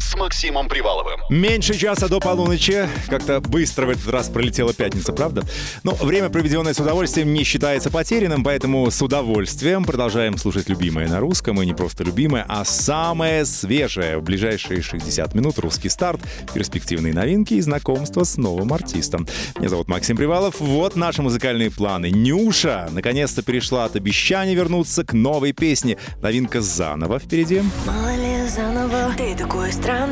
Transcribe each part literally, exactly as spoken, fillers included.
С Максимом Приваловым. Меньше часа до полуночи. Как-то быстро в этот раз пролетела пятница, правда? Но время, проведенное с удовольствием, не считается потерянным, поэтому с удовольствием продолжаем слушать любимое на русском. И не просто любимое, а самое свежее. В ближайшие шестьдесят минут «Русский старт», перспективные новинки и знакомство с новым артистом. Меня зовут Максим Привалов. Вот наши музыкальные планы. Нюша наконец-то перешла от обещания вернуться к новой песне. Новинка «Заново» впереди. Мало ли заново, ты такой странный. Мало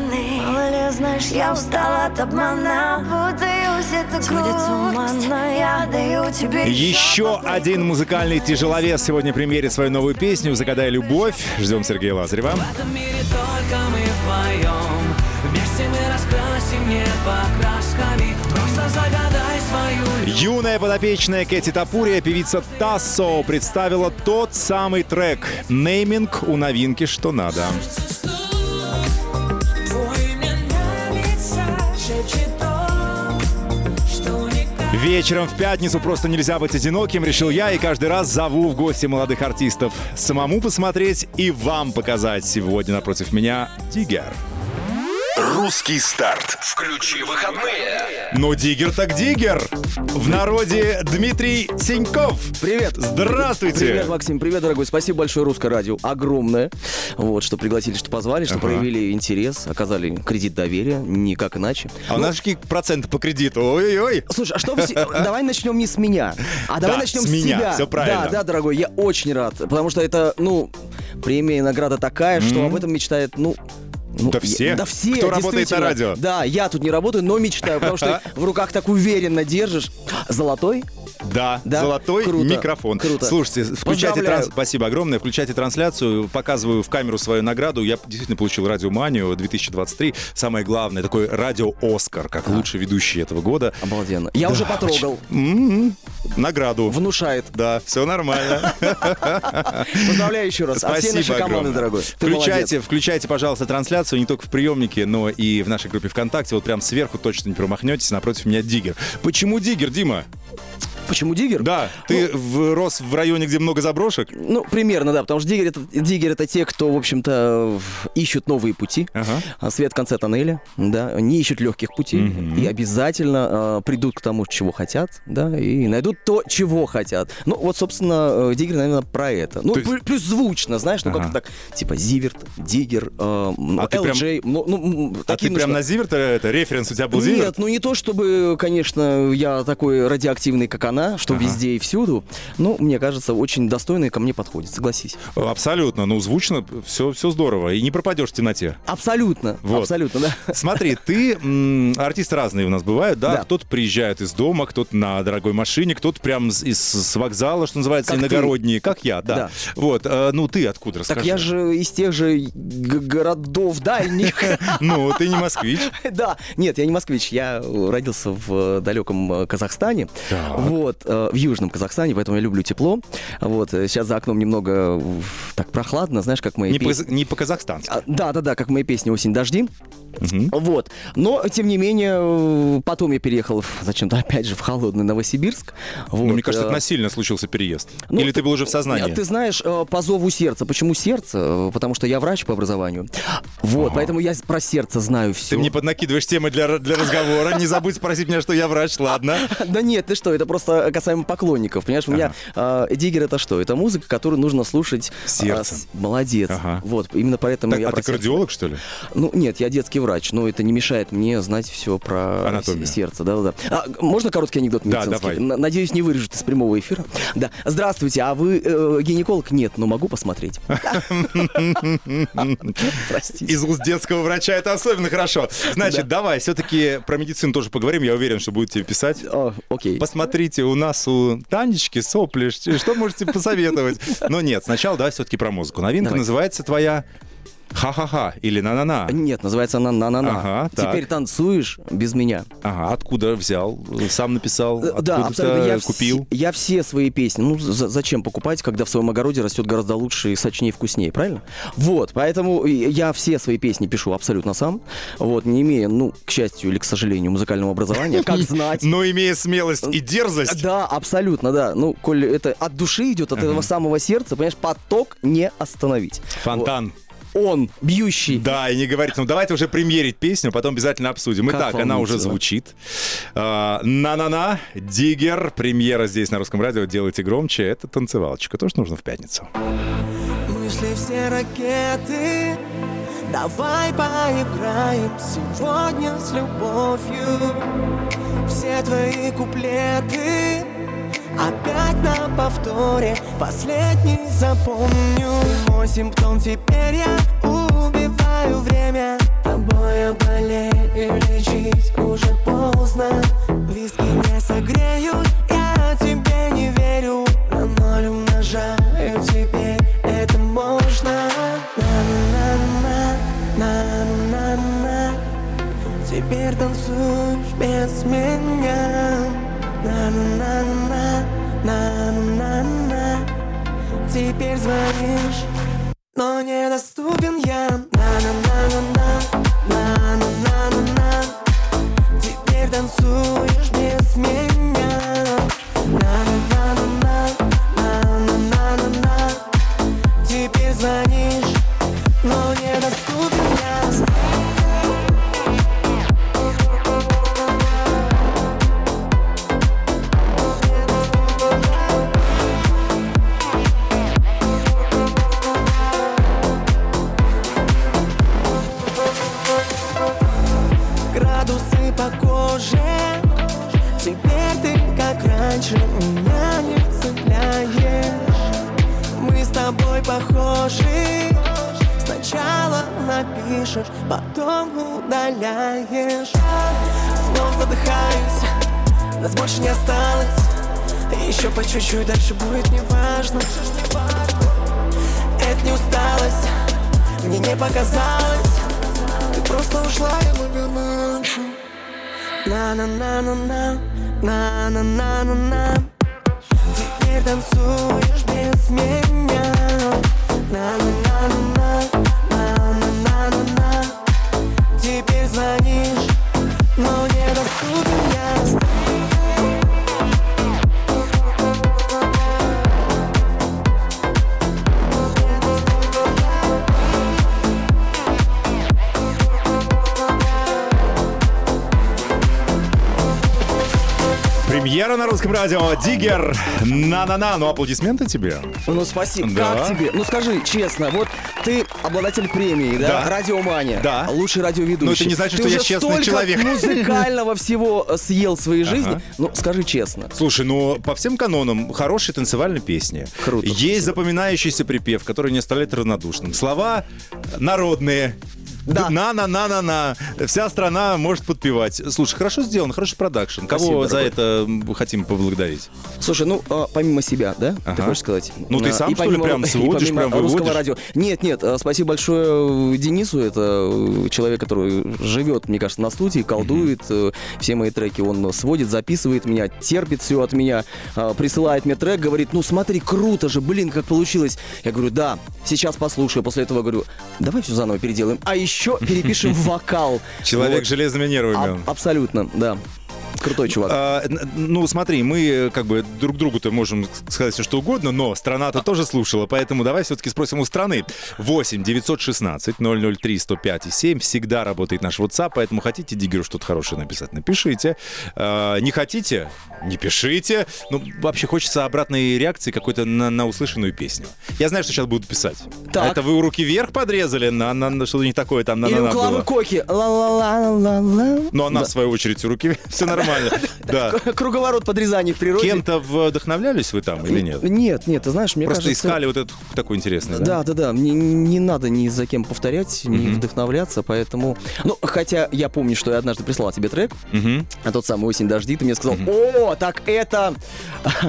ли, знаешь, я устала от обмана. Путаюсь, это грусть. Я даю тебе еще один музыкальный тяжеловес сегодня премьерит свою новую песню «Загадай любовь». Ждем Сергея Лазарева. В этом мире только мы вдвоем. Вместе мы раскрасим небо красками. Просто загадай свою любовь. Юная подопечная Кэти Тапурия, певица Тассо, представила тот самый трек «Нейминг» у новинки «Что надо». Вечером в пятницу просто нельзя быть одиноким, решил я, и каждый раз зову в гости молодых артистов. Самому посмотреть и вам показать. Сегодня напротив меня «ДИГЕР». Русский старт. Включи выходные. Ну, «ДИГЕР» так «ДИГЕР». В народе Дмитрий Синьков. Привет. Здравствуйте. Привет, Максим. Привет, дорогой. Спасибо большое «Русское радио». Огромное. Вот, что пригласили, что позвали, что ага. проявили интерес, оказали кредит доверия. Никак иначе. А ну, у нас какие проценты по кредиту? Ой-ой-ой. Слушай, а что вы... Давай начнем не с меня, а давай да, начнем с, с меня. Тебя. Все правильно. Да, да, дорогой, я очень рад. Потому что это, ну, премия и награда такая, mm-hmm. что об этом мечтает, ну... Ну, да, я, все? Да все, кто работает на радио. Да, я тут не работаю, но мечтаю, потому что в руках так уверенно держишь. Золотой? Да, да? Золотой круто, микрофон. Круто. Слушайте, включайте транс... Спасибо огромное. Включайте трансляцию, показываю в камеру свою награду. Я действительно получил «Радиоманию» две тысячи двадцать три. Самое главное, такой радио-Оскар, как а. лучший ведущий этого года. Обалденно. Я да. уже потрогал. М-м-м. Награду. Внушает. Да, все нормально. Поздравляю еще раз. Спасибо. А все наши команды, дорогой. Включайте, включайте, пожалуйста, трансляцию не только в приемнике, но и в нашей группе ВКонтакте. Вот прям сверху точно не промахнетесь. Напротив меня «ДИГЕР». Почему «ДИГЕР», Дима? Почему «ДИГЕР»? Да, ты ну, рос в районе, где много заброшек? Ну, примерно, да, потому что «ДИГЕР» — это, «ДИГЕР» — это те, кто, в общем-то, ищут новые пути, ага. свет в конце тоннеля, да, не ищут легких путей mm-hmm. и обязательно э, придут к тому, чего хотят, да, и найдут то, чего хотят. Ну, вот, собственно, «ДИГЕР», наверное, про это. Ну, есть... плюс звучно, знаешь, ну, ага. как-то так, типа «Зиверт», «ДИГЕР», э, а «эл джей». Прям... Ну, ну, а ты нужно... прям на «Зиверт» это референс у тебя был «Зиверт»? Нет, ну, не то, чтобы, конечно, я такой радиоактивный, как она. Она, что ага. везде и всюду, ну, мне кажется, очень достойно и ко мне подходит, согласись. Абсолютно, ну, звучно, все, все здорово, и не пропадешь в темноте. Абсолютно, вот. абсолютно, да. Смотри, ты, м- артисты разные у нас бывают, да? да, кто-то приезжает из дома, кто-то на дорогой машине, кто-то прям из, из с вокзала, что называется, как иногородние, ты? Как я, да. да. Вот, э, ну, ты откуда, расскажи. Так я же из тех же г- городов дальних. Ну, ты не москвич. Да, нет, я не москвич, я родился в далеком Казахстане, вот. Вот, в Южном Казахстане, поэтому я люблю тепло. Вот, сейчас за окном немного так прохладно, знаешь, как мои песни... Не по-казахстански. Да-да-да, как мои песни «Осень, дожди». Угу. Вот. Но, тем не менее, потом я переехал зачем-то опять же в холодный Новосибирск. Вот. Ну, мне кажется, это насильно случился переезд. Ну, Или ты, ты был уже в сознании? Ты знаешь, по зову сердца. Почему сердце? Потому что я врач по образованию. Вот, ага. поэтому я про сердце знаю все. Ты мне поднакидываешь темы для, для разговора. Не забудь спросить меня, что я врач, ладно? Да нет, ты что, это просто касаемо поклонников. Понимаешь, у меня «ДИГЕР» — это что? Это музыка, которую нужно слушать сердцем. Молодец. Вот, именно поэтому я... А ты кардиолог, что ли? Ну, нет, я детский врач, но это не мешает мне знать все про анатомию. Сердце. Да, да. А, можно короткий анекдот медицинский? Да, давай. Надеюсь, не вырежут из прямого эфира. Да. Здравствуйте, а вы э, гинеколог? Нет, но могу посмотреть. Простите. Из уст детского врача это особенно хорошо. Значит, давай, все-таки про медицину тоже поговорим. Я уверен, что будете писать. Окей. Посмотрите, у нас у Танечки сопли. Что можете посоветовать? Но нет, сначала давай все-таки про музыку. Новинка называется твоя... Ха-ха-ха или на-на-на? Нет, называется она на-на-на. Ага, теперь так. Танцуешь без меня. Ага, откуда взял? Сам написал? Откуда да, абсолютно. Я купил? В... Я все свои песни. Ну, за- зачем покупать, когда в своем огороде растет гораздо лучше, сочнее и вкуснее, правильно? Вот, поэтому я все свои песни пишу абсолютно сам. Вот, не имея, ну, к счастью или к сожалению, музыкального образования, как знать. Но имея смелость и дерзость. Да, абсолютно, да. Ну, коль это от души идет, от этого самого сердца, понимаешь, поток не остановить. Фонтан. Он, бьющий. Да, и не говорит, ну давайте уже премьерить песню, потом обязательно обсудим. Как Итак, она уже звучит. А, на-на-на, Дигер, премьера здесь на Русском радио, делайте громче. Это танцевалочка, тоже нужно в пятницу. Мы шли все ракеты, давай поиграем сегодня с любовью. Все твои куплеты опять на повторе, последний запомню. Мой симптом, теперь я убиваю время. Тобой я болею, лечить уже поздно. Виски не согреют, я тебе не верю. На ноль умножаю, теперь это можно. На-на-на-на, на-на-на-на. Теперь танцуешь без меня. На-на-на-на, на-на-на-на. Теперь звонишь, но недоступен я. На-на-на-на-на, на-на-на-на-на. Теперь танцуешь без меня. На-на-на-на-на, на-на-на-на-на. Теперь звонишь, но недоступен я. Теперь ты, как раньше, меня не цепляешь. Мы с тобой похожи. Сначала напишешь, потом удаляешь. Снова задыхаюсь, нас больше не осталось. Еще по чуть-чуть, дальше будет неважно. Это не усталость, мне не показалось. Ты просто ушла, я наверное раньше. На-на-на-на-на, на-на-на-на-на. Теперь танцуешь без меня. На-на-на-на-на, на-на-на-на-на. Теперь звонишь, но недоступен я. Премьера на Русском радио. Дигер. На-на-на. Ну, аплодисменты тебе. Ну, спасибо. Да. Как тебе? Ну, скажи честно, вот ты обладатель премии, да? Да. Радиомания. Да. Лучший радиоведущий. Ну, это не значит, ты что я честный человек. Ты музыкального всего съел в своей жизни. Ага. Ну, скажи честно. Слушай, ну, по всем канонам, хорошие танцевальные песни. Круто. Есть запоминающийся припев, который не оставляет равнодушным. Слова народные. Да. На-на-на-на-на. Вся страна может подпевать. Слушай, хорошо сделан, хороший продакшн. Кого за это хотим поблагодарить? Слушай, ну, помимо себя, да? Ага. Ты хочешь сказать? Ну, ты сам, и что помимо, ли, прям сводишь, прям выводишь? Русского радио. Нет, нет, спасибо большое Денису. Это человек, который живет, мне кажется, на студии, колдует. Mm-hmm. Все мои треки он сводит, записывает меня, терпит все от меня, присылает мне трек, говорит, ну, смотри, круто же, блин, как получилось. Я говорю, да, сейчас послушаю. После этого говорю, давай все заново переделаем. А еще Еще перепишем вокал. Человек вот. Железными нервами. А- абсолютно, да. Крутой чувак. А, ну, смотри, мы как бы друг другу-то можем сказать все, что угодно, но страна-то а. тоже слушала, поэтому давай все-таки спросим у страны. восемь девятьсот шестнадцать ноль ноль три сто пять и семь. Всегда работает наш WhatsApp, поэтому хотите Дигеру что-то хорошее написать, напишите. А, не хотите? Не пишите. Ну, вообще хочется обратной реакции какой-то на, на услышанную песню. Я знаю, что сейчас будут писать. Так. Это вы руки вверх подрезали, на, на, на что-то не такое там на-на-на было. Или у Клавы Коки. Ла-ла-ла-ла-ла. Ну, она, да. в свою очередь, руки все на нормально. Круговорот подрезаний в природе. Кем-то вдохновлялись вы там или нет? Нет, нет, ты знаешь, мне кажется... Просто искали вот этот такой интересный, да? Да, да, да. Не надо ни за кем повторять, не вдохновляться, поэтому... Ну, хотя я помню, что я однажды прислал тебе трек, а тот самый «Осень дожди», ты мне сказал, о, так это...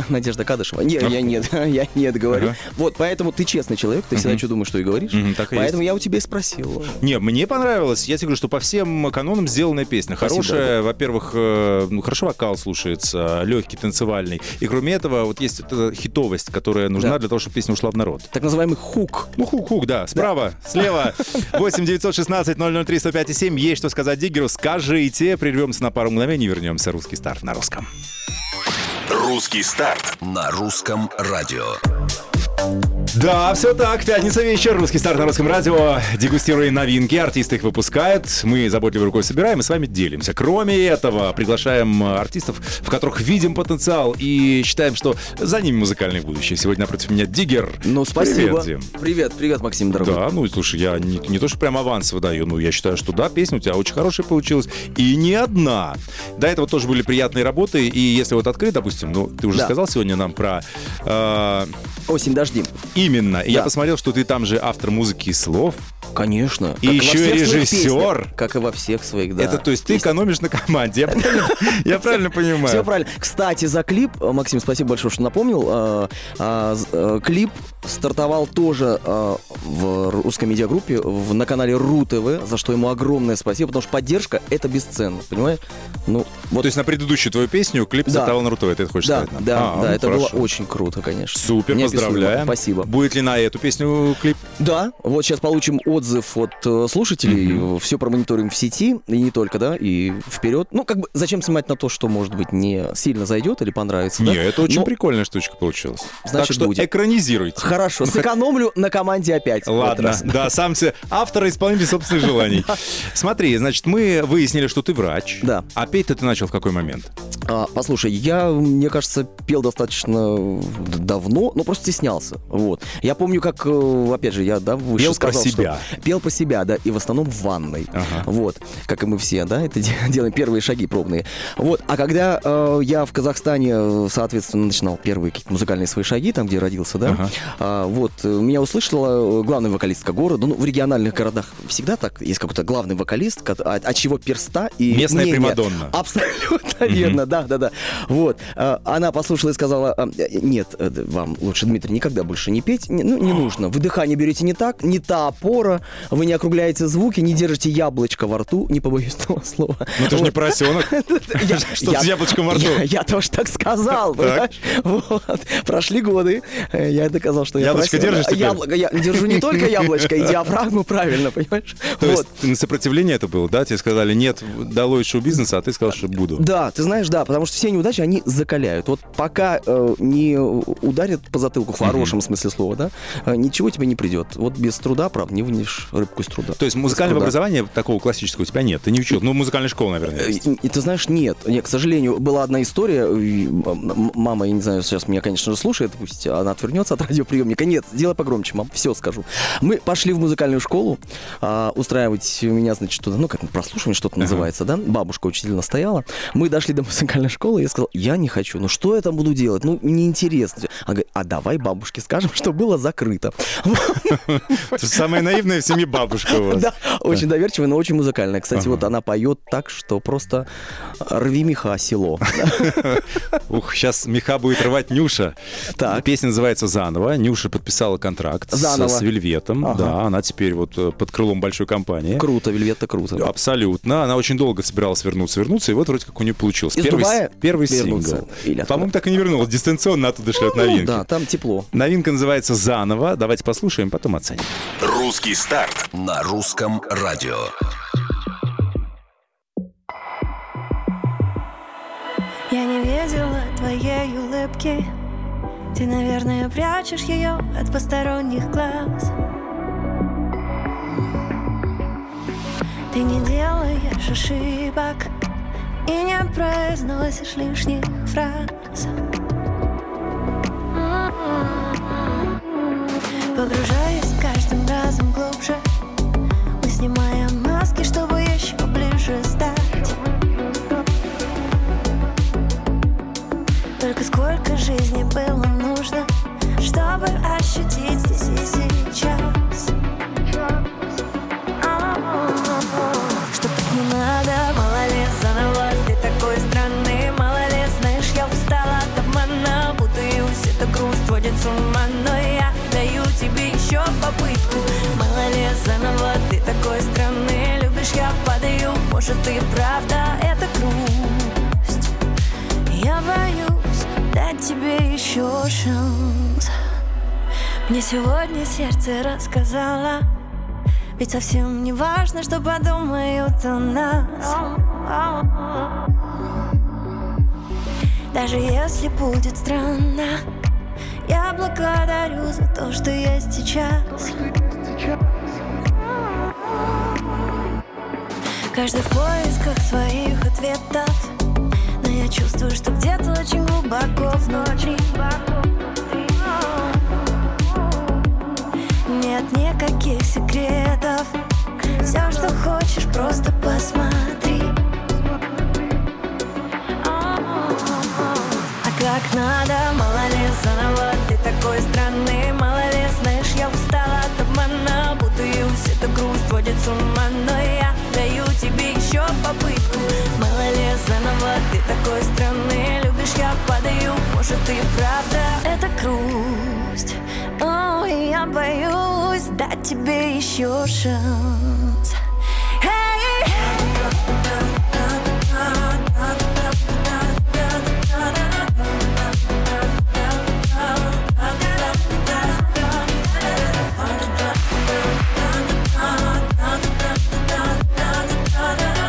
Надежда Кадышева. Нет, я нет, я нет говорю. Вот, поэтому ты честный человек, ты всегда что думаешь, что и говоришь. Поэтому я у тебя и спросил. Не, мне понравилось. Я тебе говорю, что по всем канонам сделанная песня. Хорошая, во-первых, ну, хорошо вокал слушается, легкий, танцевальный. И кроме этого, вот есть эта хитовость, которая нужна, да, для того, чтобы песня ушла в народ. Так называемый хук. Ну, хук-хук, да. Справа, да, слева. восемь девятьсот шестнадцать ноль ноль три сто пять семь. Есть что сказать Диггеру. Скажите. Прервемся на пару мгновений и вернемся. Русский старт на русском. Русский старт на Русском радио. Да, все так. Пятница вечер. Русский старт на Русском радио. Дегустируем новинки. Артисты их выпускают. Мы заботливой рукой собираем и с вами делимся. Кроме этого, приглашаем артистов, в которых видим потенциал и считаем, что за ними музыкальное будущее. Сегодня напротив меня Диггер. Ну, спасибо. Привет, Дим. Привет, привет, Максим, дорогой. Да, ну, слушай, я не, не то, что прям аванс выдаю, но я считаю, что да, песня у тебя очень хорошая получилась. И не одна. До этого тоже были приятные работы. И если вот открыть, допустим, ну, ты уже, да, сказал сегодня нам про... Э... «Осень дожди». Именно. Да. Я посмотрел, что ты там же автор музыки и слов. Конечно. И как еще и режиссер. Как и во всех своих, да. Это, то есть, ты есть... экономишь на команде. Я правильно понимаю? Все правильно. Кстати, за клип, Максим, спасибо большое, что напомнил. Клип стартовал тоже в русской медиагруппе на канале РУТВ, за что ему огромное спасибо, потому что поддержка — это бесценно, понимаешь? Ну, вот. То есть на предыдущую твою песню клип стартовал на РУТВ, ты это хочешь сказать? Да, да, это было очень круто, конечно. Супер, поздравляем. Спасибо. Будет ли на эту песню клип? Да, вот сейчас получим отзыв от слушателей, mm-hmm. все промониторим в сети, и не только, да, и вперед. Ну, как бы, зачем снимать на то, что, может быть, не сильно зайдет или понравится, не, да? Это очень Но... прикольная штучка получилась. Значит, так что будет. Экранизируйте. Хорошо, сэкономлю на команде опять. Ладно, да, сам себе автор и исполнитель собственных желаний. Смотри, значит, мы выяснили, что ты врач. Да. А петь-то ты начал в какой момент? А, послушай, я, мне кажется, пел достаточно давно, но просто стеснялся, вот. Я помню, как, опять же, я, да, выше пел сказал, про себя. Что пел по себя, да, и в основном в ванной, ага. вот, как и мы все, да, это делаем первые шаги пробные, вот. А когда э, я в Казахстане, соответственно, начинал первые какие-то музыкальные свои шаги, там, где родился, да, ага. а, вот, меня услышала главная вокалистка города, ну, в региональных городах всегда так, есть какой-то главный вокалист, от, от чего перста и местная мнение. Примадонна. Абсолютно верно, да. Да, да, да. Вот. Она послушала и сказала, нет, вам лучше, Дмитрий, никогда больше не петь. Ну, не нужно. Вы дыхание берете не так, не та опора, вы не округляете звуки, не держите яблочко во рту, не побоюсь этого слова. Ну, ты же не поросенок. Что с яблочком во рту? Я тоже так сказал, понимаешь? Прошли годы, я доказал, что я яблочко держишь теперь? Я держу не только яблочко, и диафрагму, правильно, понимаешь? То есть сопротивление это было, да? Тебе сказали, нет, долой шоу-бизнеса, а ты сказал, что буду. Да, ты знаешь, да, потому что все неудачи, они закаляют. Вот пока э, не ударят по затылку, в хорошем mm-hmm. смысле слова, да, э, ничего тебе не придет. Вот без труда, правда, не вынешь рыбку из труда. То есть музыкального образования такого классического у тебя нет? Ты не учил? Ну, музыкальная школа, наверное, есть. И, ты знаешь, нет. К сожалению, была одна история. Мама, я не знаю, сейчас меня, конечно же, слушает, пусть она отвернется от радиоприемника. Нет, делай погромче, мам, все скажу. Мы пошли в музыкальную школу э, устраивать меня, значит, туда, ну, как прослушивание что-то uh-huh. называется, да? Бабушка учитель настояла. Мы дошли до музыкальной школы, я сказал, я не хочу, ну что я там буду делать, ну неинтересно. Она говорит, а давай бабушке скажем, что было закрыто. Самая наивная в семье бабушка у вас. Да, очень доверчивая, но очень музыкальная. Кстати, вот она поет так, что просто рви меха, село. Ух, сейчас меха будет рвать Нюша. Песня называется «Заново». Нюша подписала контракт с Вельветом. Да, она теперь вот под крылом большой компании. Круто, Вельвет-то круто. Абсолютно. Она очень долго собиралась вернуться, вернуться, и вот вроде как у нее получилось. Первый, первый сингл. По-моему, так и не вернулась. Дистанционно оттуда шлет новинки. Да, там тепло. Новинка называется «Заново». Давайте послушаем, потом оценим. Русский старт на Русском радио. Я не видела твоей улыбки. Ты, наверное, прячешь ее от посторонних глаз. Ты не делаешь ошибок и не произносишь лишних фраз. Погружаясь каждым разом глубже, мы снимаем маски, чтобы еще ближе стать. жизни было нужно, чтобы ощутить здесь и сейчас. Что так не надо, мало ли заново ты такой странный, мало ли, знаешь, я устала от обмана, путаюсь, это грусть сводит с ума, но я даю тебе еще попытку. Мало ли заново ты такой странный, любишь, я падаю, может ты правда, это грусть. Я боюсь дать тебе еще шанс. Мне сегодня сердце рассказало, ведь совсем не важно, что подумают о нас. Даже если будет странно, я благодарю за то, что есть сейчас. Каждый в поисках своих ответов, но я чувствую, что где-то очень глубоко внутри нет никаких секретов. Все, что хочешь, просто посмотри. А как надо, мало ли заново ты такой странный, мало ли, знаешь, я устала от обмана, путаюсь, эта грусть сводит с ума, но я даю тебе еще попытку. Мало ли заново ты такой странный, любишь, я падаю, может ты правда, это грусть. О, я боюсь дать тебе еще шанс. Эй!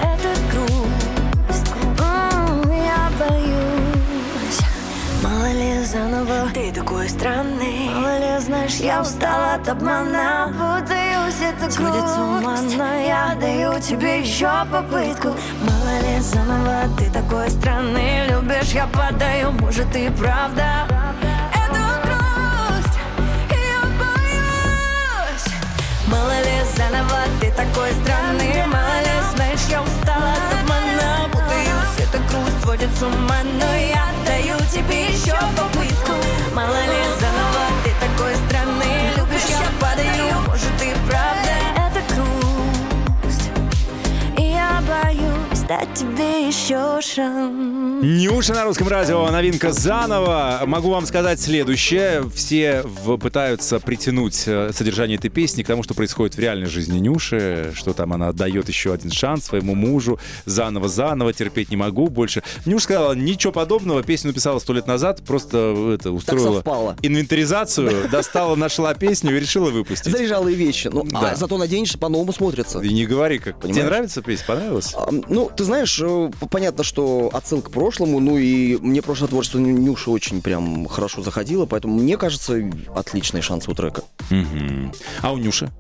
Это грусть. О, я боюсь. Мало ли заново ты такой странный, мало ли, знаешь, я устала от обмана, путаюсь, это грусть, но я даю тебе еще попытку. Мало ли заново ты такой странный, любишь, я падаю, может ты правда, это грусть, и я боюсь. Мало ли заново ты такой странный, мало ли, знаешь, я устала от обмана, путаюсь, это грусть сводит с ума, но я даю тебе еще попытку. Мало ли заново ты такой странный, любишь, я падаю, может и правда, это грусть, и я боюсь дать тебе еще шанс. Нюша на Русском радио, новинка заново. Могу вам сказать следующее. Все пытаются притянуть содержание этой песни к тому, что происходит в реальной жизни Нюши, что там она дает еще один шанс своему мужу. Заново-заново, терпеть не могу больше. Нюша сказала, ничего подобного. Песню написала сто лет назад, просто это, устроила инвентаризацию, достала, нашла песню и решила выпустить. Заряжала и вещи. Ну, да. А зато наденешься, по-новому смотрится. И не говори, как. Понимаешь? Тебе нравится песня? Понравилась? А, ну, ты знаешь, понятно, что отсылка к прошлому, ну и мне прошлое творчество Нюши очень прям хорошо заходило, поэтому, мне кажется, отличный шанс у трека. Mm-hmm. А у Нюши?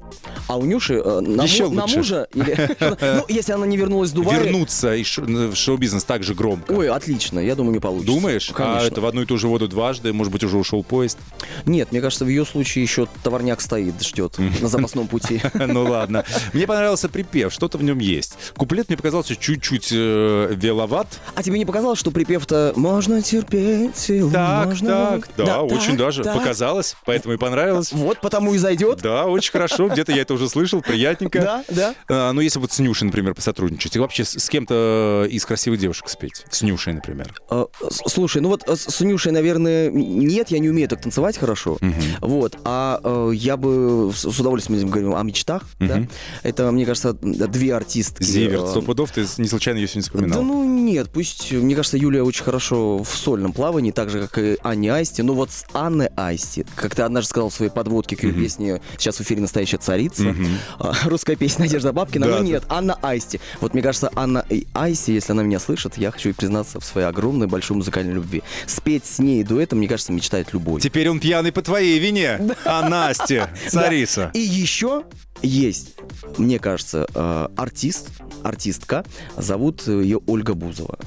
А у Нюши э, на, му- на мужа? Ну, если она не вернулась в Дубай... Вернуться в шоу-бизнес так же громко. Ой, отлично, я думаю, не получится. Думаешь? А это в одну и ту же воду дважды, может быть, уже ушел поезд? Нет, мне кажется, в ее случае еще товарняк стоит, ждет на запасном пути. Ну ладно. Мне понравился припев, что-то в нем есть. Куплет мне показался чуть-чуть веловат. А тебе не показалось, что припев-то «Можно терпеть, так, можно...» Так, да, да, очень так, даже так. Показалось, поэтому и понравилось. Вот потому и зайдет. Да, очень хорошо, где-то я это уже слышал, приятненько. Да, да. А, ну, если вот с Нюшей, например, посотрудничать, и вообще с, с кем-то из красивых девушек спеть, с Нюшей, например. А, слушай, ну вот с Нюшей, наверное, нет, я не умею так танцевать хорошо, угу. Вот, а, а я бы с удовольствием говорил о мечтах, угу. Да, это, мне кажется, две артистки. Зиверт, сто пудов, ты не случайно ее сегодня вспоминал. Да ну нет, пусть, мне кажется, Юлия очень хорошо в сольном плавании, так же, как и Анне Айсти. Но вот с Анной Айсти, как ты однажды сказал в своей подводке к ее mm-hmm. песне «Сейчас в эфире настоящая царица», mm-hmm. русская песня Надежда Бабкина, да, но нет, да. Анна Айсти. Вот мне кажется, Анна Айсти, если она меня слышит, я хочу ей признаться в своей огромной, большой музыкальной любви. Спеть с ней дуэтом, мне кажется, мечтает любой. Теперь он пьяный по твоей вине, а Настя царица. И еще есть, мне кажется, артист, артистка, зовут ее Ольга Бузова.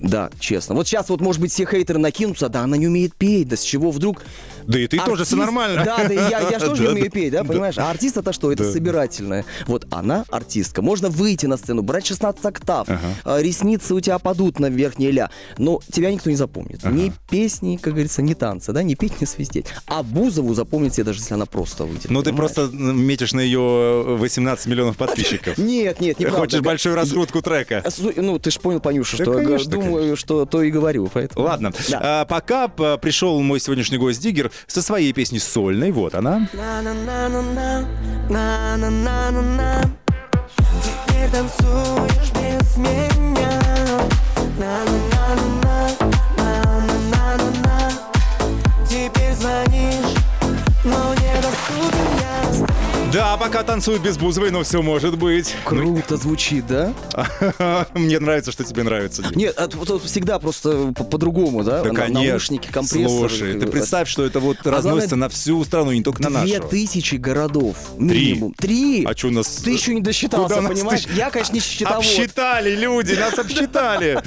Да, честно. Вот сейчас вот, может быть, все хейтеры накинутся, да, она не умеет петь, да с чего вдруг... Да и ты артист, тоже все нормально. Да, да, я, я же тоже да, умею да, петь, да, да, понимаешь? А артист это что? Это да. собирательное. Вот она артистка. Можно выйти на сцену, брать шестнадцать октав, ага. ресницы у тебя падут на верхние ля, но тебя никто не запомнит. Ага. Ни песни, как говорится, ни танца, да, ни петь, ни свистеть. А Бузову запомнит себе, даже если она просто выйдет. Ну ты просто метишь на ее восемнадцать миллионов подписчиков. Нет, нет, не правда. Хочешь большую раскрутку трека. Ну, ты же понял, Понюша, что я думаю, что то и говорю. Ладно. Пока пришел мой сегодняшний гость ДИГЕР со своей песней сольной. Вот она. Теперь танцуешь без меня. Теперь звонишь, но недоступен я. Да, пока танцую без Бузовой, но все может быть. Круто звучит, да? Мне нравится, что тебе нравится. Нет, всегда просто по-другому, да? Наушники, компрессоры. Слушай, ты представь, что это вот разносится на всю страну, не только на нашу. Две тысячи городов минимум. Три? А что у нас? Ты еще не досчитался, понимаешь? Я, конечно, не считал. Обсчитали люди, нас обсчитали.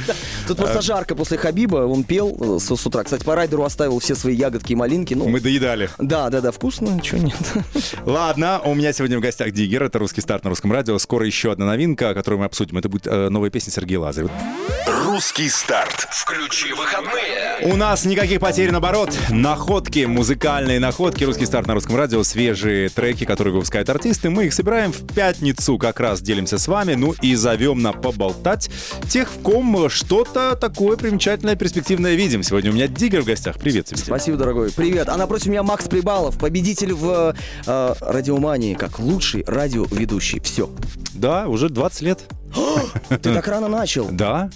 Тут просто жарко после Хабиба, он пел с утра. Кстати, по райдеру оставил все свои ягодки и малинки. Мы доедали. Да, да, да, вкусно, ничего нет. Ладно, у меня сегодня в гостях ДИГЕР. Это «Русский старт» на Русском радио. Скоро еще одна новинка, которую мы обсудим. Это будет э, новая песня Сергея Лазарева. «Русский старт». Включи выходные. У нас никаких потерь, наоборот. Находки, музыкальные находки. «Русский старт» на Русском радио. Свежие треки, которые выпускают артисты. Мы их собираем в пятницу. Как раз делимся с вами. Ну и зовем на поболтать тех, в ком что-то такое примечательное, перспективное видим. Сегодня у меня ДИГЕР в гостях. Привет тебе. Спасибо, дорогой. Привет. А напротив меня Макс Привалов, победитель в э, «Радиомании», как лучший радиоведущий. Все. Да, уже двадцать лет. Ты так рано начал? Да.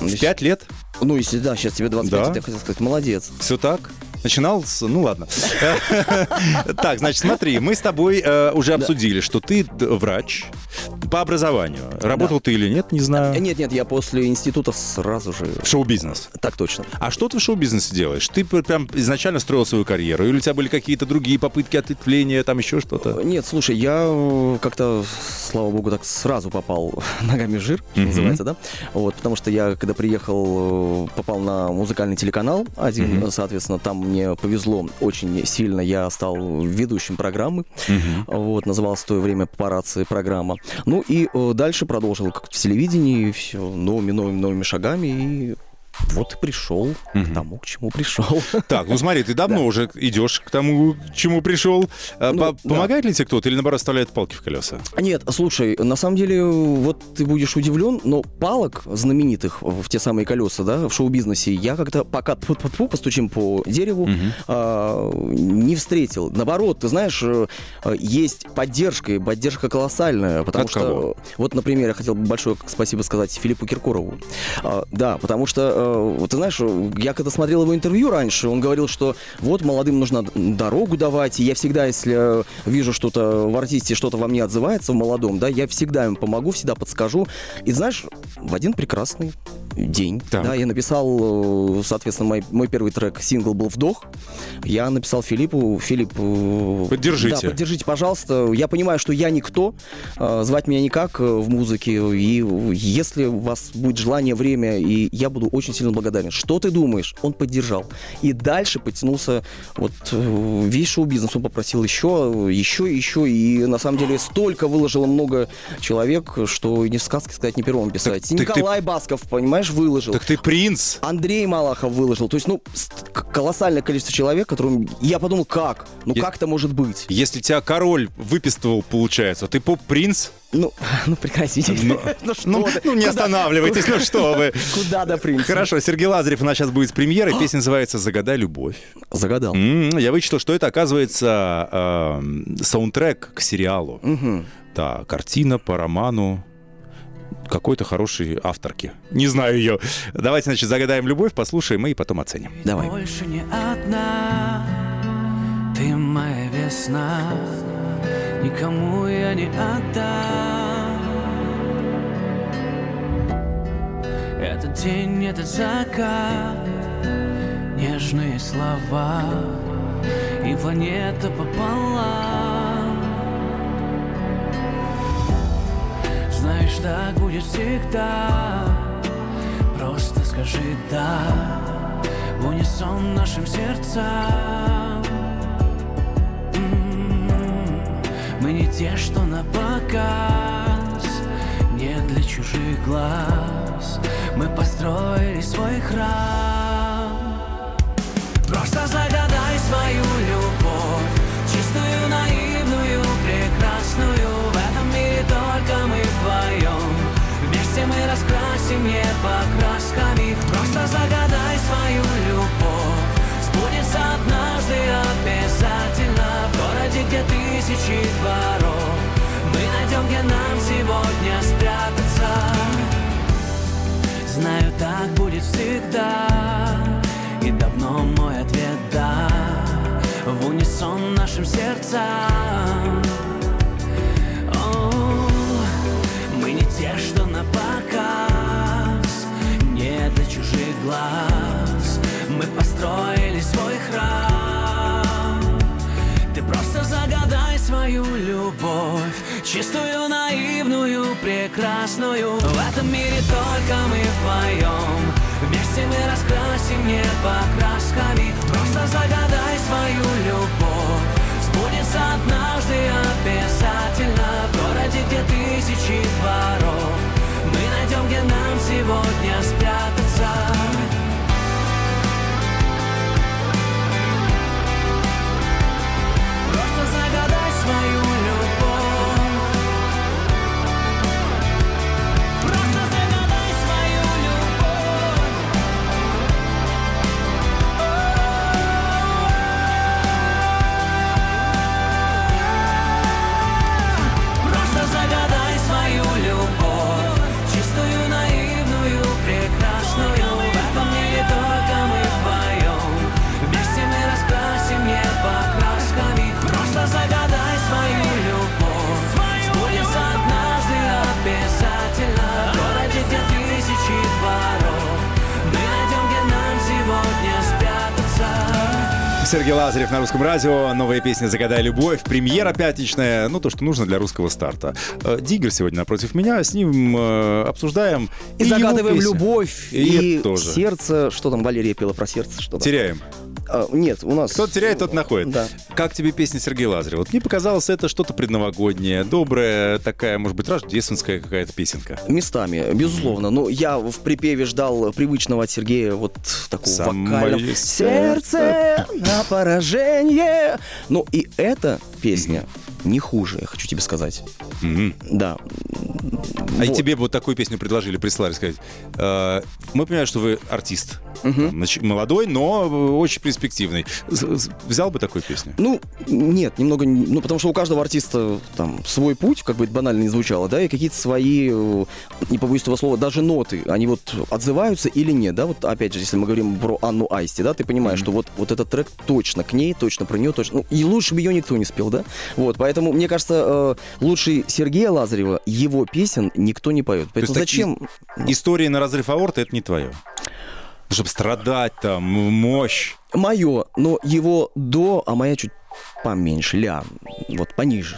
В пять лет. Ну, если да, сейчас тебе двадцать пять, да. Я хотел сказать, молодец. Все так. Начинал с... Ну, ладно. Так, значит, смотри, мы с тобой э, уже обсудили, да. что ты врач по образованию. Работал да. ты или нет, не знаю. Нет-нет, я после института сразу же... В шоу-бизнес? Так точно. А что ты в шоу-бизнесе делаешь? Ты прям изначально строил свою карьеру? Или у тебя были какие-то другие попытки ответвления, там еще что-то? Нет, слушай, я как-то, слава богу, так сразу попал ногами в жир, mm-hmm. называется, да? Вот, потому что я, когда приехал, попал на музыкальный телеканал один, mm-hmm. соответственно, там... Мне повезло очень сильно, я стал ведущим программы, угу. вот, называлась в то время «Папарацци» программа. Ну и э, дальше продолжил как в телевидении, все новыми-новыми-новыми шагами, и вот и пришел угу. к тому, к чему пришел. Так, ну смотри, ты давно да. уже идешь к тому, к чему пришел. Ну, помогает да. ли тебе кто-то или, наоборот, вставляет палки в колеса? Нет, слушай, на самом деле, вот ты будешь удивлен, но палок знаменитых в те самые колеса, да, в шоу-бизнесе, я как-то пока постучим по дереву, угу. а, не встретил. Наоборот, ты знаешь, есть поддержка, и поддержка колоссальная. Потому От что, кого? Вот, например, я хотел бы большое спасибо сказать Филиппу Киркорову. А, да, потому что ты знаешь, я когда смотрел его интервью раньше, он говорил, что вот молодым нужно дорогу давать, и я всегда, если вижу что-то в артисте, что-то во мне отзывается, в молодом, да, я всегда им помогу, всегда подскажу. И знаешь, в один прекрасный день, так. да, я написал, соответственно, мой, мой первый трек, сингл был «Вдох», я написал Филиппу, Филипп... Поддержите. Да, поддержите, пожалуйста. Я понимаю, что я никто, звать меня никак в музыке, и если у вас будет желание, время, и я буду очень сильно благодарен. Что ты думаешь? Он поддержал. И дальше подтянулся вот весь шоу-бизнес. Он попросил еще, еще, еще. И на самом деле столько выложило много человек, что ни в сказке сказать, ни первым писать. Так, Николай ты... Басков, понимаешь, выложил. Так ты принц. Андрей Малахов выложил. То есть, ну, колоссальное количество человек, которым я подумал, как? Ну, е- как это может быть? Если тебя король выписывал, получается, ты поп-принц? Ну, ну прекратите. Ну, ну, что ну, ну не останавливайтесь, ну что вы. Куда до принца? Хорошо, Сергей Лазарев у нас сейчас будет с премьерой. Песня называется «Загадай любовь». Загадал. М-м, я вычитал, что это, оказывается, саундтрек к сериалу. Угу. Да, картина по роману какой-то хорошей авторки. Не знаю ее. Давайте, значит, загадаем любовь, послушаем и потом оценим. Давай. Больше не одна, ты моя весна. Никому я не отдам этот день, этот закат, нежные слова и планета пополам. Знаешь, так будет всегда. Просто скажи «да» в унисон нашим сердцам. те, что на показ, не для чужих глаз. Мы построили свой храм. Просто загадай свою любовь, чистую, наивную, прекрасную. В этом мире только мы вдвоем. Вместе мы раскрасим не покрасками. Просто загадай свою любовь, сбудется однажды обязательно. В городе, где тысячи дворов, мы найдем, где нам сегодня спрятаться. Знаю, так будет всегда, и давно мой ответ – да. В унисон нашим сердцам. О, мы не те, что на показ, не для чужих глаз. Мы построили свой храм. Ты просто загадай свою любовь, чистую, наивную, прекрасную. В этом мире только мы вдвоем. Вместе мы раскрасим не покрасками. Просто загадай свою любовь, сбудется однажды обязательно. В городе, где тысячи дворов, мы найдем, где нам сегодня спрятаться. Свою любовь. Просто загадай свою любовь. Просто загадай свою любовь, чистую, наивную, прекрасную. В этом мире только мы вдвоем. Вместе мы раскрасим небо красками. Просто загадай свою любовь, свою сбудется любовь. Однажды обязательно. В городе, где тысячи дворов, мы найдем, где нам сегодня спрятаться. Сергей Лазарев на Русском радио. Новая песня «Загадай любовь». Премьера пятничная. Ну, то, что нужно для русского старта. Дигер сегодня напротив меня. С ним э, обсуждаем. И, и загадываем любовь. И, и тоже. Сердце. Что там Валерия пела про сердце? Что теряем. А, нет, у нас... Кто-то теряет, тот находит. Да. Как тебе песня Сергея Лазарева? Вот мне показалось, это что-то предновогоднее, добрая такая, может быть, рождественская какая-то песенка. Местами, безусловно. Но я в припеве ждал привычного от Сергея вот такого вокального. Самое сердце на поражение. Ну и эта песня не хуже, я хочу тебе сказать. Mm-hmm. Да. А вот. И тебе бы вот такую песню предложили, прислали, сказать. Э, мы понимаем, что вы артист. Mm-hmm. Там, молодой, но очень перспективный. Взял бы такую песню? Ну, нет, немного... Ну, потому что у каждого артиста там свой путь, как бы это банально не звучало, да, и какие-то свои, не побоюсь этого слова, даже ноты, они вот отзываются или нет, да? Вот опять же, если мы говорим про Анну Айсти, да, ты понимаешь, mm-hmm. что вот, вот этот трек точно к ней, точно про нее, точно... Ну, и лучше бы ее никто не спел, да? Вот, поэтому Поэтому, мне кажется, лучше Сергея Лазарева, его песен никто не поет. Поэтому есть, зачем... И... История на разрыв аорты — это не твое. Чтобы страдать там, мощь. Мое, но его до, а моя чуть поменьше, ля, вот пониже.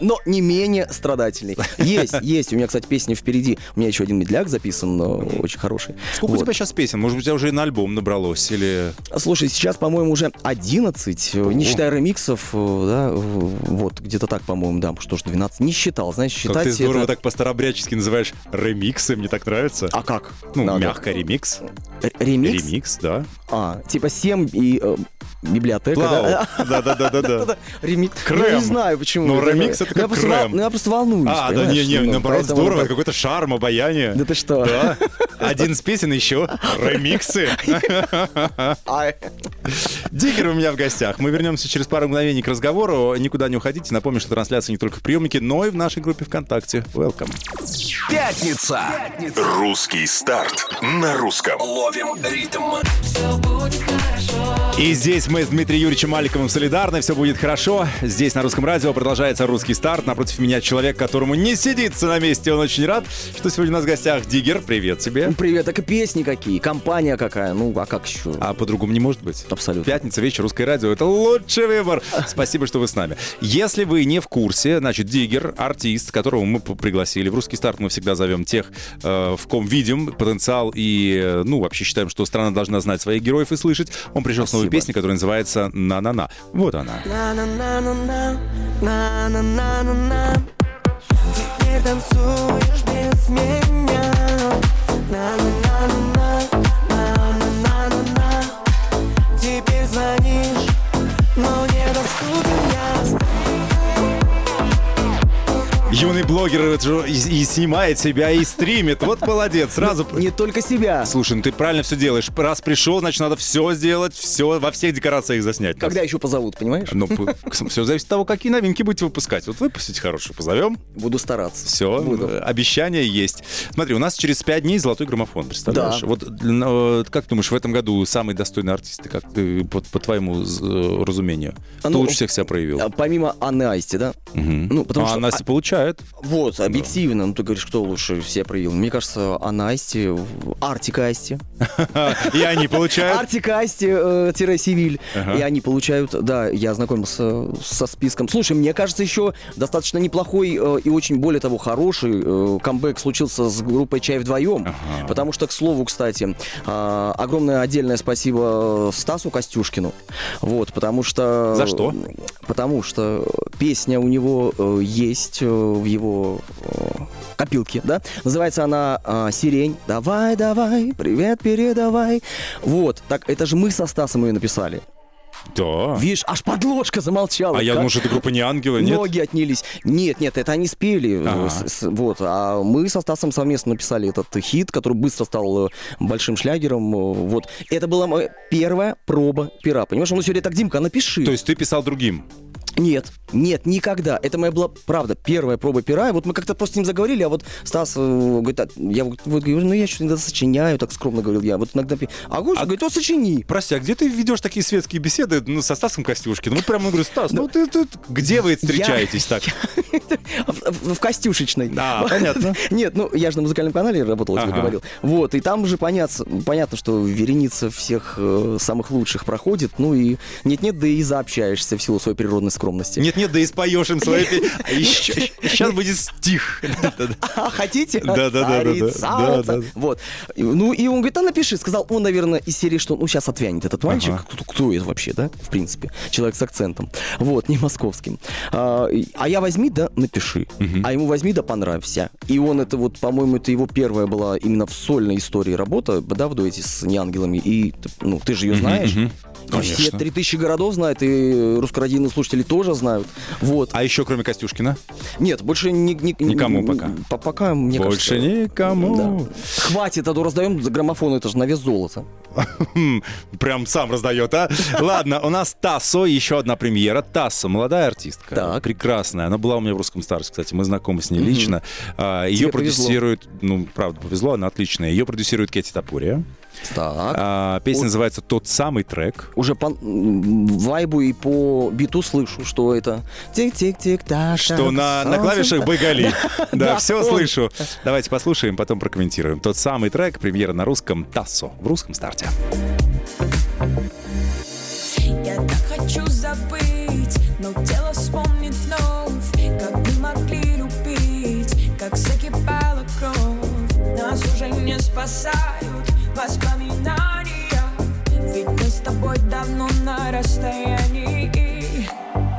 Но не менее страдательный. Есть, есть. У меня, кстати, песня впереди. У меня еще один медляк записан, очень хороший. Сколько вот. У тебя сейчас песен? Может быть, у тебя уже и на альбом набралось? Или... Слушай, сейчас, по-моему, уже одиннадцать, о, не считая ремиксов, да, вот, где-то так, по-моему, да, что ж, двенадцать. Не считал, знаешь, считать... Как ты здорово это... так по-старобрячески называешь ремиксы, мне так нравится. А как? Ну, надо. Мягко ремикс. Ремикс? Ремикс, да. А, типа семь и... Библиотека, да? Да-да-да-да. Ремикс. Я не знаю, почему. Ну, ремикс — это как крем. Я просто волнуюсь. А, да, не-не, наоборот, здорово. Какой-то шарм, обаяние. Да ты что? Да. Один из песен еще. Ремиксы. Дигер у меня в гостях. Мы вернемся через пару мгновений к разговору. Никуда не уходите. Напомню, что трансляция не только в приемнике, но и в нашей группе ВКонтакте. Welcome. Пятница. Русский старт на русском. Ловим ритм. Все будет хорошо. И здесь мы с Дмитрием Юрьевичем Маликовым солидарны. Все будет хорошо. Здесь на Русском радио продолжается «Русский старт». Напротив меня человек, которому не сидится на месте. Он очень рад, что сегодня у нас в гостях Дигер. Привет тебе. Привет. Так и песни какие, компания какая. Ну, а как еще? А по-другому не может быть. Абсолютно. Пятница, вечер, Русское радио. Это лучший выбор. Спасибо, что вы с нами. Если вы не в курсе, значит, Дигер, артист, которого мы пригласили в «Русский старт». Мы всегда зовем тех, в ком видим потенциал и, ну, вообще считаем, что страна должна знать своих героев и слышать. Он пришел с новой Спасибо. Песня, которая называется «На-на-на». Вот она. Теперь танцуешь без меня. На-на-на-на-на, на-на-на-на-на. Теперь звонишь, но недоступен я. Юный блогер и снимает себя, и стримит. Вот молодец, сразу... Не, не только себя. Слушай, ну ты правильно все делаешь. Раз пришел, значит, надо все сделать, все во всех декорациях заснять. Когда еще позовут, понимаешь? Ну, все зависит от того, какие новинки будете выпускать. Вот выпустите хорошую, позовем. Буду стараться. Все, обещание есть. Смотри, у нас через пять дней «Золотой граммофон», представляешь? Да. Вот как думаешь, в этом году самые достойные артисты, как ты, по, по твоему разумению, кто лучше всех себя проявил? Помимо Анны Айсти, да? Ну, потому что... Анна Айсти получает. Вот, объективно, ну ты говоришь, кто лучше все проявил. Мне кажется, Анна Айсти, Артика Айсти. И они получают. Артика Айсти-Сивиль. И они получают, да, я ознакомился со списком. Слушай, мне кажется, еще достаточно неплохой и очень, более того, хороший камбэк случился с группой «Чай вдвоем». Потому что, к слову, кстати, огромное отдельное спасибо Стасу Костюшкину. Вот, потому что... За что? Потому что песня у него есть... в его э, копилке, да, называется она э, «Сирень». Давай, давай, привет, передавай. Вот, так это же мы со Стасом ее написали. Да. Видишь, аж подложка замолчала. А как? Я думал, что это группа «Не ангелы», нет? Ноги отнялись. Нет, нет, это они спели. Ага. С, с, вот. А мы со Стасом совместно написали этот хит, который быстро стал большим шлягером. Вот. Это была моя первая проба пера. Понимаешь, ну сегодня так, Димка, напиши. То есть ты писал другим? Нет, нет, никогда. Это моя была, правда, первая проба пера. И вот мы как-то просто с ним заговорили, а вот Стас говорит, а, я вот, говорю, ну я что-то иногда сочиняю, так скромно говорил я. Вот иногда... А Гоша а, говорит, о, сочини. Прости, а где ты ведешь такие светские беседы, ну, со Стасом Костюшкиным? Ну, прямо, говорю, Стас, ну ты тут... Где вы встречаетесь так? В Костюшечной. Да, понятно. Нет, ну, я же на музыкальном канале работал, я тебе говорил. Вот, и там же понятно, что вереница всех самых лучших проходит, ну и нет-нет, да и заобщаешься в силу своей природной скромности. Нет-нет, да и споешь им свои... Сейчас будет стих. А хотите? Да-да-да. Вот. Ну, и он говорит, а напиши. Сказал он, наверное, из серии, что ну, сейчас отвянет этот мальчик. Кто это вообще, да? В принципе. Человек с акцентом. Вот, не московским. А я возьми, да, напиши. А ему возьми, да, понравься. И он это вот, по-моему, это его первая была именно в сольной истории работа, да, в дуэте с «Неангелами». И, ну, ты же ее знаешь. Все три тысячи городов знают, и русскородийные слушатели тоже знают. Вот. А еще кроме Костюшкина? Нет, больше ни, ни, никому ни, пока. По, пока, мне больше кажется... Больше никому. Да. Хватит, а то раздаем граммофон, это же на вес золота. Прям сам раздает, а? Ладно, у нас Тассо, еще одна премьера. Тассо, молодая артистка. Так. Прекрасная. Она была у меня в «Русском старте», кстати. Мы знакомы с ней лично. Ее продюсирует... Ну, правда, повезло, она отличная. Ее продюсирует Кэти Тапурия. Так. А, песня вот. Называется «Тот самый трек». Уже по вайбу и по биту слышу, что это тик-тик-тик, да. Что на, на клавишах Байгали. Да, все слышу. Давайте послушаем, потом прокомментируем. «Тот самый трек», премьера на русском, Тассо в «Русском старте». Я так хочу забыть, но тело вспомнит вновь, как мы могли любить, как закипала кровь. Нас уже не спасают воспоминания, ведь мы с тобой давно на расстоянии. И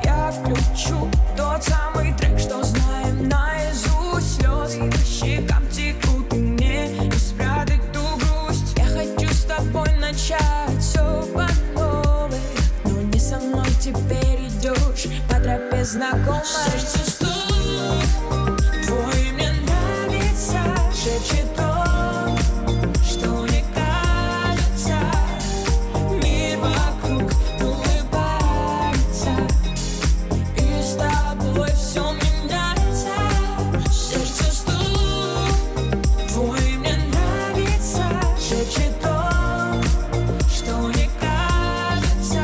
я включу тот самый трек, что знаем наизусть. Слезы по щекам текут, и мне не спрятать ту грусть. Я хочу с тобой начать все по новой, но не со мной теперь идешь по тропе знакомой. Сердце стук твой мне нравится, шепчет то, что не кажется. Мир вокруг улыбается, и с тобой все меняется. Сердце стук твой мне нравится, шепчет то, что не кажется.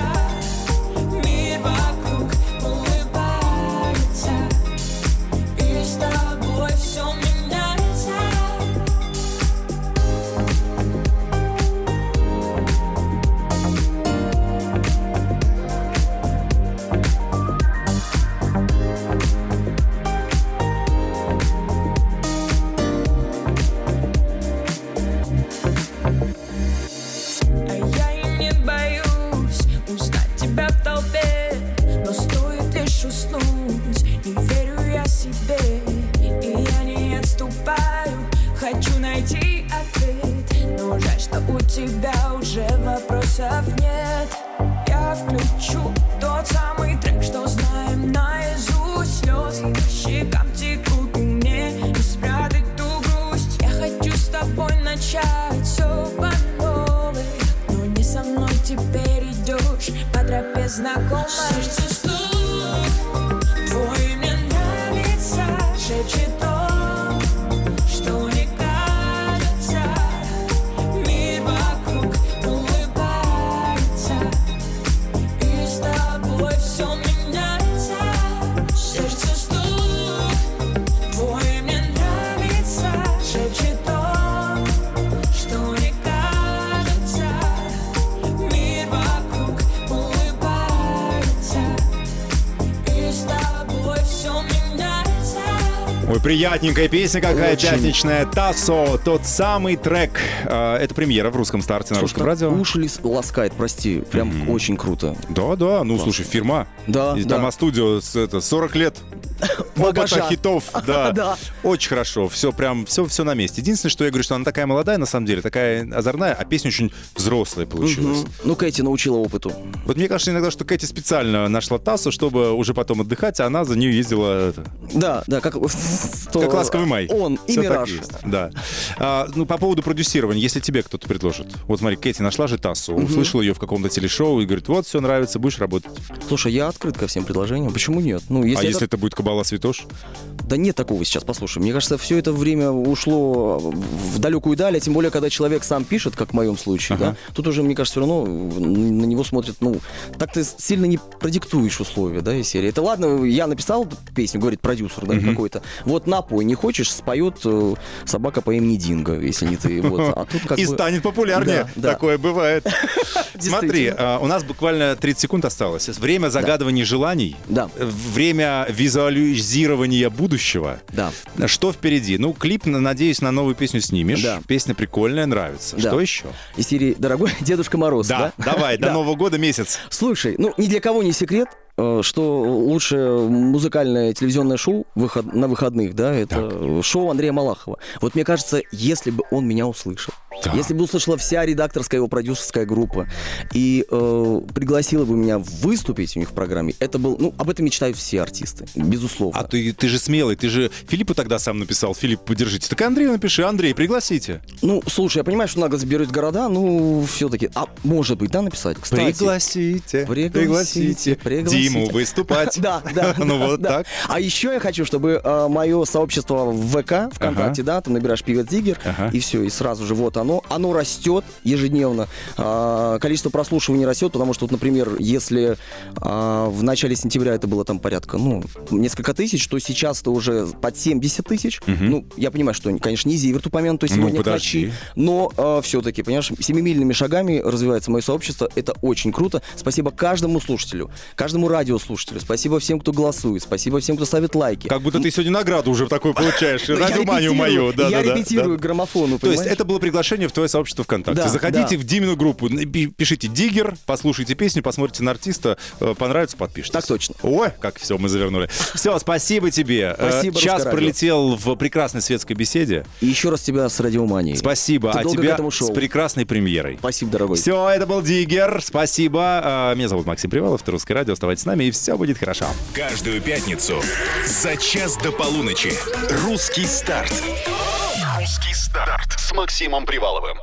Мир вокруг улыбается, тебя уже вопросов нет. Я включу тот самый трек, что знаем наизусть. Слезы по щекам текут, мне не спрятать ту грусть. Я хочу с тобой начать все по новой, но не со мной теперь идешь по тропе знакомой. Сердце стук, твой мне нравится, шепчет то, что не кажется. Мир вокруг улыбается, и с тобой все меняется. Сердце стук, твой мне нравится, шепчет то, что не кажется. Мир вокруг улыбается, и с тобой все меняется. Ой, приятненькая песня какая, очень пятничная. Тассо, тот самый трек. Это премьера в русском старте на Русском радио. Уши ласкает, прости, прям mm-hmm. очень круто. Да-да, ну, класс. Слушай, фирма. Да, да. Дома-студио, это, сорок лет опыта, хитов. Да. Да. Очень хорошо, все прям, все, все на месте. Единственное, что я говорю, что она такая молодая, на самом деле, такая озорная, а песня очень взрослая получилась. Mm-hmm. Ну, Кэти научила опыту. Вот мне кажется иногда, что Кэти специально нашла Тассо, чтобы уже потом отдыхать, а она за нее ездила. Да, да, как... Как «Ласковый май». Он и все «Мираж». Да. А, ну, по поводу продюсирования, если тебе кто-то предложит. Вот смотри, Кэти нашла же Тассу, угу. услышала ее в каком-то телешоу и говорит, вот, все нравится, будешь работать. Слушай, я открыт ко всем предложениям, почему нет? Ну, если а это... если это будет кабала-святош? Да нет такого сейчас, послушай. Мне кажется, все это время ушло в далекую даль, а тем более, когда человек сам пишет, как в моем случае, ага. да, тут уже, мне кажется, все равно на него смотрят, ну, так ты сильно не продиктуешь условия, да, из серии. Это ладно, я написал песню, говорит продюсер, да, угу. какой-то. Вот напой не хочешь, споет э, собака по имени Динго, если не ты. Вот. А тут как и бы... станет популярнее. Да, такое да. бывает. Смотри, э, у нас буквально тридцать секунд осталось. Время загадывания да. желаний, да. время визуализирования будущего. Да. Что впереди? Ну, клип, надеюсь, на новую песню снимешь. Да. Песня прикольная, нравится. Да. Что еще? Из серии «Дорогой Дедушка Мороз». Да, да? Давай, да. До Нового года месяц. Слушай, ну, ни для кого не секрет, что лучшее музыкальное телевизионное шоу выход... на выходных, да, это так. шоу Андрея Малахова. Вот мне кажется, если бы он меня услышал, да. если бы услышала вся редакторская его продюсерская группа и э, пригласила бы меня выступить у них в программе, это был, ну, об этом мечтают все артисты, безусловно. А ты, ты же смелый, ты же Филиппу тогда сам написал, Филипп, поддержите. Так Андрею напиши, Андрей, пригласите. Ну, слушай, я понимаю, что нагло заберет города, ну, все-таки, а может быть, да, написать? Кстати, пригласите, пригласите, пригласите. Ему выступать. Да, да. Ну вот так. А еще я хочу, чтобы мое сообщество в ВК, ВКонтакте, да, там набираешь певец ДИГЕР, и все, и сразу же вот оно. Оно растет ежедневно. Количество прослушиваний растет, потому что, например, если в начале сентября это было там порядка, ну, несколько тысяч, то сейчас-то уже под семьдесят тысяч. Ну, я понимаю, что, конечно, не Зиверт упомянут, то есть сегодня к ночи. Но все-таки, понимаешь, семимильными шагами развивается мое сообщество. Это очень круто. Спасибо каждому слушателю, каждому радио. радиослушателю. Спасибо всем, кто голосует. Спасибо всем, кто ставит лайки. Как будто ты сегодня награду уже такую получаешь. Радиоманию мою. Да, я да, репетирую да. граммофону, понимаешь? То есть это было приглашение в твое сообщество ВКонтакте. Да, заходите да. в Димину группу, пишите «Дигер», послушайте песню, посмотрите на артиста, понравится, подпишитесь. Так точно. Ой, как все, мы завернули. Все, спасибо тебе. Спасибо, час пролетел в прекрасной светской беседе. И еще раз тебя с радиоманией. Спасибо. Ты а тебя с прекрасной премьерой. Спасибо, дорогой. Все, это был «Дигер». Спасибо. Меня зовут Максим Привалов, это Русское радио. Оставайтесь с нами, и все будет хорошо. Каждую пятницу за час до полуночи «Русский старт». «Русский старт» с Максимом Приваловым.